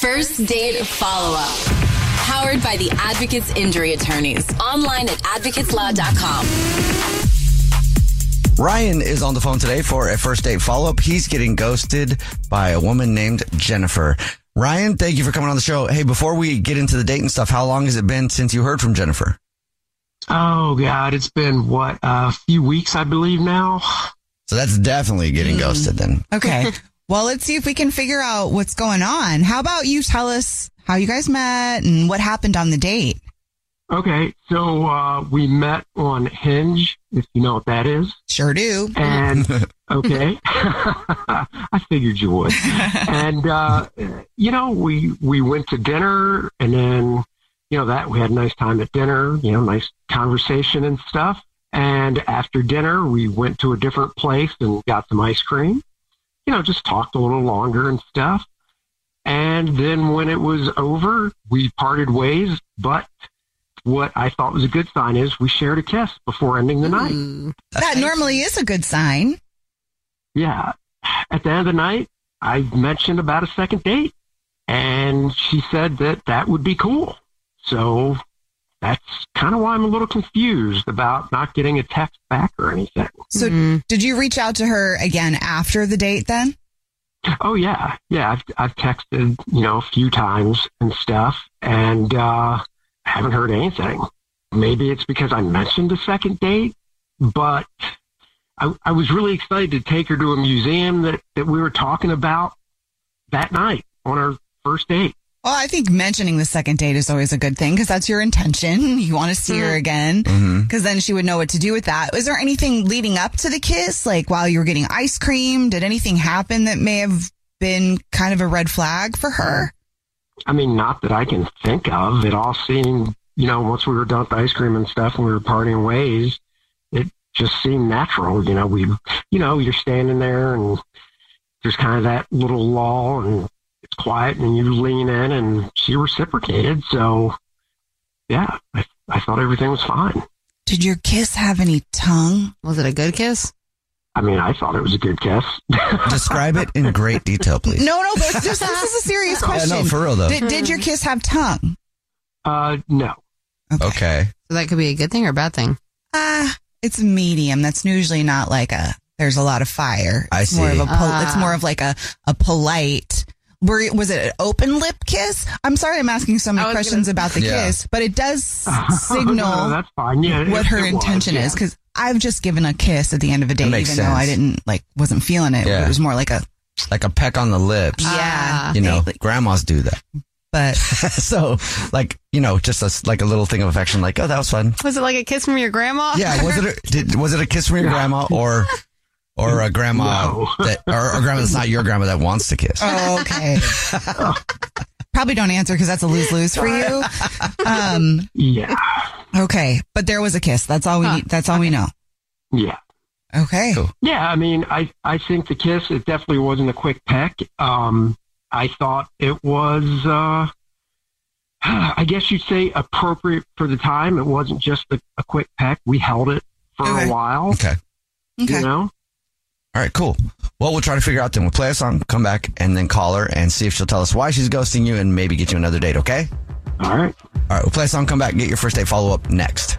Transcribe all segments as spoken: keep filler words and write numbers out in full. First Date Follow-Up. Powered by the Advocates Injury Attorneys. Online at advocates law dot com. Ryan is on the phone today for a first date follow-up. He's getting ghosted by a woman named Jennifer. Ryan, thank you for coming on the show. Hey, before we get into the date and stuff, how long has it been since you heard from Jennifer? Oh, God. It's been, what, a few weeks, I believe, now. So that's definitely getting mm. ghosted then. Okay. Well, let's see if we can figure out what's going on. How about you tell us how you guys met and what happened on the date? Okay, so uh, we met on Hinge, if you know what that is. Sure do. And, okay, I figured you would. And, uh, you know, we, we went to dinner, and then, you know, that we had a nice time at dinner, you know, nice conversation and stuff. And after dinner, we went to a different place and got some ice cream. You know, just talked a little longer and stuff. And then when it was over, we parted ways. But what I thought was a good sign is we shared a kiss before ending the mm. night. That normally is a good sign. Yeah. At the end of the night, I mentioned about a second date. And she said that that would be cool. So that's kind of why I'm a little confused about not getting a text back or anything. So mm-hmm. Did you reach out to her again after the date then? Oh, yeah. Yeah, I've, I've texted, you know, a few times and stuff, and uh, haven't heard anything. Maybe it's because I mentioned a second date, but I, I was really excited to take her to a museum that, that we were talking about that night on our first date. Well, I think mentioning the second date is always a good thing because that's your intention. You want to see her again because mm-hmm. then she would know what to do with that. Was there anything leading up to the kiss, like while you were getting ice cream? Did anything happen that may have been kind of a red flag for her? I mean, not that I can think of. It all seemed, you know, once we were done with ice cream and stuff and we were parting ways, it just seemed natural. You know, we, you know, you're standing there and there's kind of that little lull and it's quiet and you lean in and she reciprocated. So yeah, I, I thought everything was fine. Did your kiss have any tongue? Was it a good kiss? I mean, I thought it was a good kiss. Describe it in great detail, please. No, no, but this, this is a serious question. Yeah, no, for real though. Did, did your kiss have tongue? Uh, no. Okay. okay. So that could be a good thing or a bad thing? Ah, uh, it's a medium. That's usually not like a, there's a lot of fire. I see. More of a po- uh, it's more of like a, a polite... Were, was it an open lip kiss? I'm sorry I'm asking so many questions gonna, about the yeah. kiss, but it does signal no, that's fine. Yeah, what it, her it intention was, yeah. is. Because I've just given a kiss at the end of a date, even sense. though I didn't like wasn't feeling it. Yeah. It was more like a like a peck on the lips. Yeah, you know, like, grandmas do that. But so like you know, just a, like a little thing of affection. Like oh, that was fun. Was it like a kiss from your grandma? Yeah. Was it a, did, was it a kiss from your grandma or? Or a grandma, no. that, or a grandma that's not your grandma that wants to kiss. Oh, okay. Probably don't answer because that's a lose-lose for you. Um, yeah. Okay, but there was a kiss. That's all we. Huh. That's all we know. Yeah. Okay. Cool. Yeah, I mean, I I think the kiss it definitely wasn't a quick peck. Um, I thought it was, uh, I guess you'd say, appropriate for the time. It wasn't just a, a quick peck. We held it for okay. a while. Okay. Okay. You know? All right, cool. Well, we'll try to figure out then. We'll play a song, come back, and then call her and see if she'll tell us why she's ghosting you and maybe get you another date, okay? All right. All right, we'll play a song, come back, get your first date follow-up next.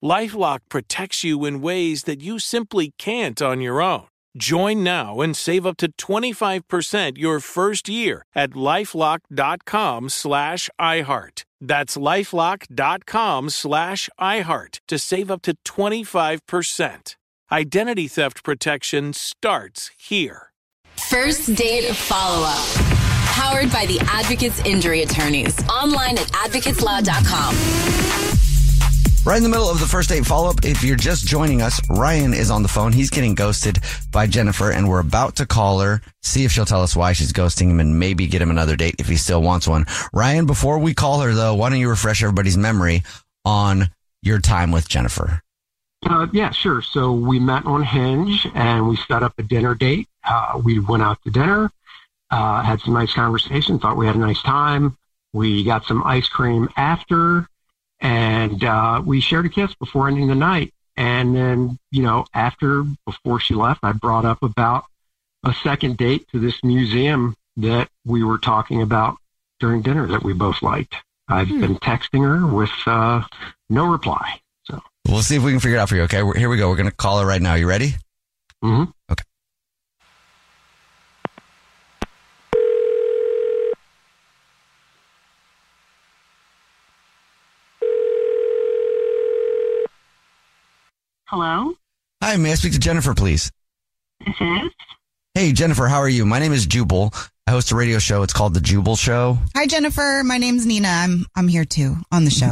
LifeLock protects you in ways that you simply can't on your own. Join now and save up to twenty-five percent your first year at LifeLock.com slash iHeart. That's LifeLock.com slash iHeart to save up to twenty-five percent. Identity theft protection starts here. First date follow-up. Powered by the Advocates Injury Attorneys. Online at advocates law dot com. Right in the middle of the first date follow-up, if you're just joining us, Ryan is on the phone. He's getting ghosted by Jennifer, and we're about to call her, see if she'll tell us why she's ghosting him, and maybe get him another date if he still wants one. Ryan, before we call her, though, why don't you refresh everybody's memory on your time with Jennifer? Uh, yeah, sure. So we met on Hinge, and we set up a dinner date. Uh, we went out to dinner, uh, had some nice conversation, thought we had a nice time. We got some ice cream after. And uh, we shared a kiss before ending the night. And then, you know, after, before she left, I brought up about a second date to this museum that we were talking about during dinner that we both liked. I've hmm. been texting her with uh, no reply. So we'll see if we can figure it out for you, okay? We're, here we go. We're going to call her right now. You ready? Mm-hmm. Okay. Hello? Hi, may I speak to Jennifer, please? This is? Hey, Jennifer, how are you? My name is Jubal. I host a radio show. It's called The Jubal Show. Hi, Jennifer. My name's Nina. I'm I'm here, too, on the show.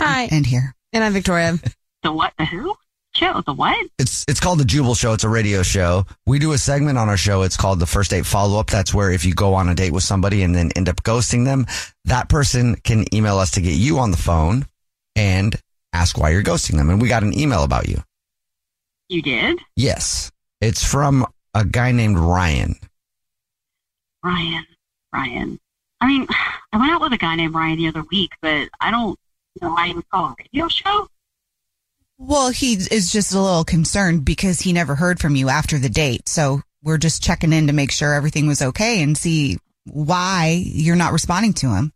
Hi. And, and here. And I'm Victoria. The what? The who? Show? The what? It's, it's called The Jubal Show. It's a radio show. We do a segment on our show. It's called The First Date Follow-Up. That's where if you go on a date with somebody and then end up ghosting them, that person can email us to get you on the phone and ask why you're ghosting them. And we got an email about you. You did? Yes. It's from a guy named Ryan. Ryan. Ryan. I mean, I went out with a guy named Ryan the other week, but I don't know why he would call a radio show. Well, he is just a little concerned because he never heard from you after the date. So we're just checking in to make sure everything was okay and see why you're not responding to him.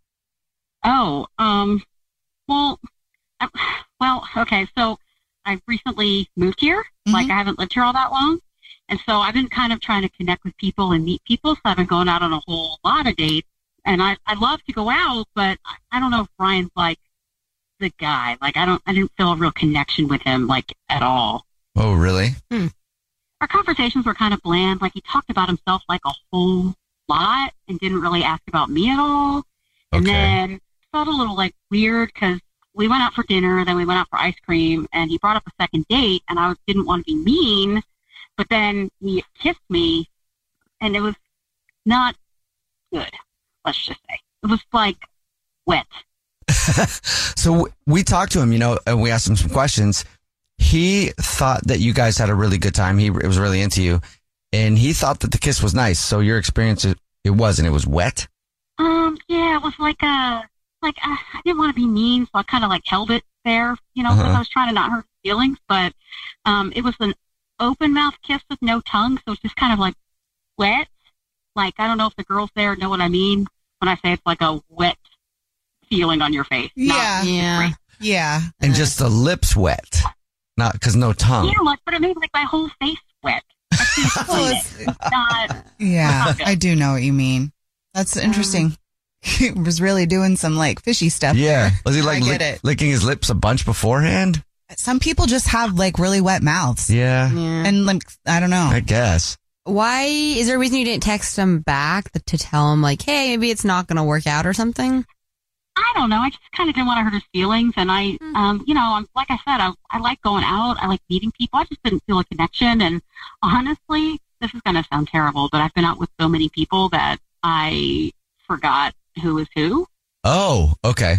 Oh, um, well, I, well, okay, so... I've recently moved here. Mm-hmm. Like, I haven't lived here all that long. And so I've been kind of trying to connect with people and meet people. So I've been going out on a whole lot of dates. And I, I love to go out, but I, I don't know if Ryan's like the guy. Like, I don't, I didn't feel a real connection with him, like, at all. Oh, really? Hmm. Our conversations were kind of bland. Like, he talked about himself, like, a whole lot and didn't really ask about me at all. And okay. then it felt a little, like, weird because we went out for dinner, then we went out for ice cream, and he brought up a second date, and I didn't want to be mean, but then he kissed me, and it was not good, let's just say. It was, like, wet. So we talked to him, you know, and we asked him some questions. He thought that you guys had a really good time. He was really into you, and he thought that the kiss was nice. So your experience, it wasn't. It was wet? Um, yeah, it was like a... Like, I, I didn't want to be mean, so I kind of, like, held it there, you know, because uh-huh. I was trying to not hurt his feelings. But um, it was an open-mouth kiss with no tongue, so it's just kind of, like, wet. Like, I don't know if the girls there know what I mean when I say it's, like, a wet feeling on your face. Yeah. Yeah. yeah. And just the lips wet, not because no tongue. Yeah, like, but I mean, like, my whole face wet. I well, it's, it. not, yeah, I do know what you mean. That's interesting. Um, He was really doing some, like, fishy stuff. Yeah. Was he, like, lick, licking his lips a bunch beforehand? Some people just have, like, really wet mouths. Yeah. yeah. And, like, I don't know. I guess. Why? Is there a reason you didn't text him back to tell him, like, hey, maybe it's not going to work out or something? I don't know. I just kind of didn't want to hurt his feelings. And I, mm. um, you know, I'm, like I said, I, I like going out. I like meeting people. I just didn't feel a connection. And honestly, this is going to sound terrible, but I've been out with so many people that I forgot who is who. Oh, okay.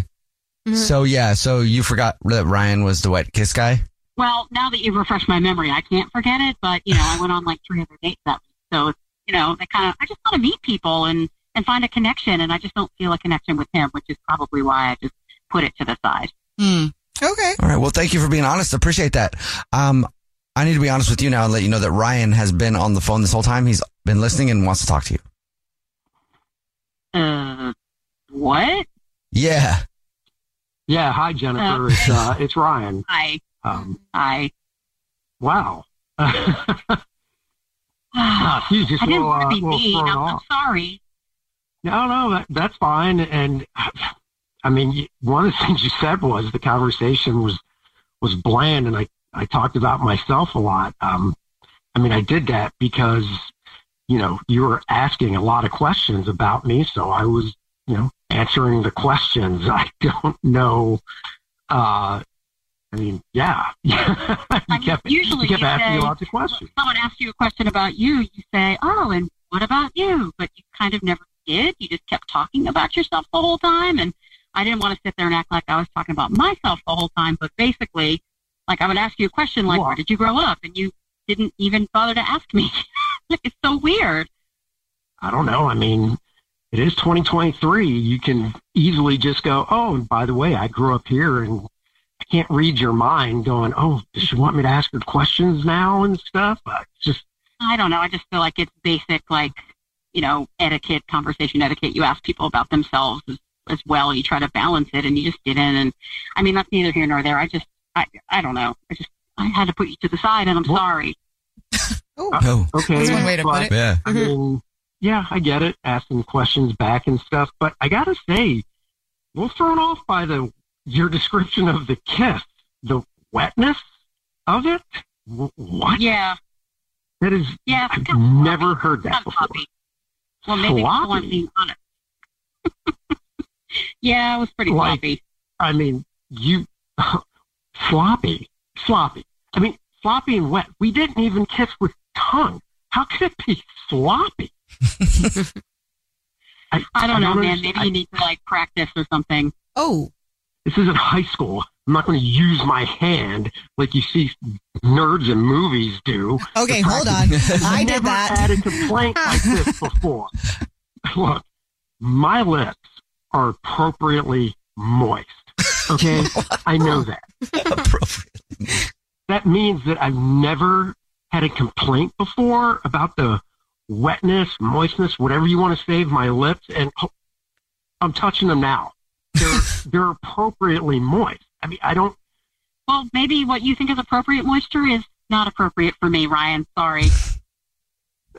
Mm-hmm. So, yeah, so you forgot that Ryan was the wet kiss guy? Well, now that you refresh my memory, I can't forget it, but, you know, I went on, like, three other dates that week. So, you know, I kind of, I just want to meet people and, and find a connection, and I just don't feel a connection with him, which is probably why I just put it to the side. Mm. Okay. All right, well, thank you for being honest. Appreciate that. Um, I need to be honest with you now and let you know that Ryan has been on the phone this whole time. He's been listening and wants to talk to you. Uh... What? Yeah. Yeah. Hi, Jennifer. Uh, it's uh, it's Ryan. Hi. Um, hi. Wow. uh, she's just I didn't want to be mean. I'm, I'm sorry. No, no, that, that's fine. And I mean, one of the things you said was the conversation was was bland, and I I talked about myself a lot. Um, I mean, I did that because you know you were asking a lot of questions about me, so I was. You know, answering the questions. I don't know. Uh, I mean, yeah. you I kept, mean, usually you kept you asking say, lots of questions. Someone asks you a question about you, you say, oh, and what about you? But you kind of never did. You just kept talking about yourself the whole time. And I didn't want to sit there and act like I was talking about myself the whole time. But basically, like I would ask you a question like, what? Where did you grow up? And you didn't even bother to ask me. It's so weird. I don't know. I mean... It is twenty twenty-three. You can easily just go, oh, and by the way, I grew up here, and I can't read your mind going, oh, does she want me to ask her questions now and stuff? I just, I don't know. I just feel like it's basic, like, you know, etiquette, conversation etiquette. You ask people about themselves as, as well. You try to balance it, and you just didn't. And, I mean, that's neither here nor there. I just, I, I don't know. I just, I had to put you to the side, and I'm well, sorry. Oh, uh, okay. That's one way to but, put it. Yeah. I mean, yeah, I get it, asking questions back and stuff, but I gotta say, we're thrown off by the your description of the kiss, the wetness of it. What? Yeah, that is. Yeah, I've never sloppy. heard that before. Sloppy. Well, maybe I want to be honest. Yeah, it was pretty like, sloppy. I mean, you sloppy, sloppy. I mean, sloppy and wet. We didn't even kiss with tongue. How could it be sloppy? I, I don't I know, man. Maybe I, you need to, like, practice or something. Oh. This isn't high school. I'm not going to use my hand like you see nerds in movies do. Okay, hold on. I did that. I've never had a complaint like this before. Look, my lips are appropriately moist. Okay? I know that. Appropriately moist. That means that I've never had a complaint before about the wetness, moistness, whatever you want to say, my lips, and oh, I'm touching them now. They're, they're appropriately moist. I mean, I don't... Well, maybe what you think is appropriate moisture is not appropriate for me, Ryan. Sorry.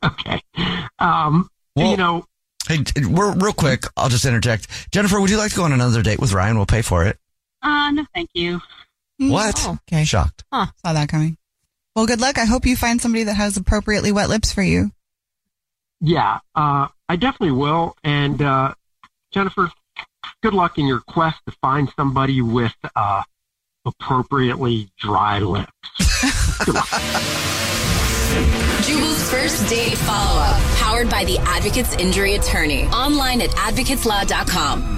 Okay. Um, well, you know... Hey, we're, real quick, I'll just interject. Jennifer, would you like to go on another date with Ryan? We'll pay for it. Uh, no, thank you. What? Oh, okay. Shocked. Huh. Saw that coming. Well, good luck. I hope you find somebody that has appropriately wet lips for you. Yeah, uh, I definitely will. And uh, Jennifer, good luck in your quest to find somebody with uh, appropriately dry lips. Good luck. Jubal's first date follow-up, powered by the Advocates Injury Attorney. Online at Advocates Law dot com.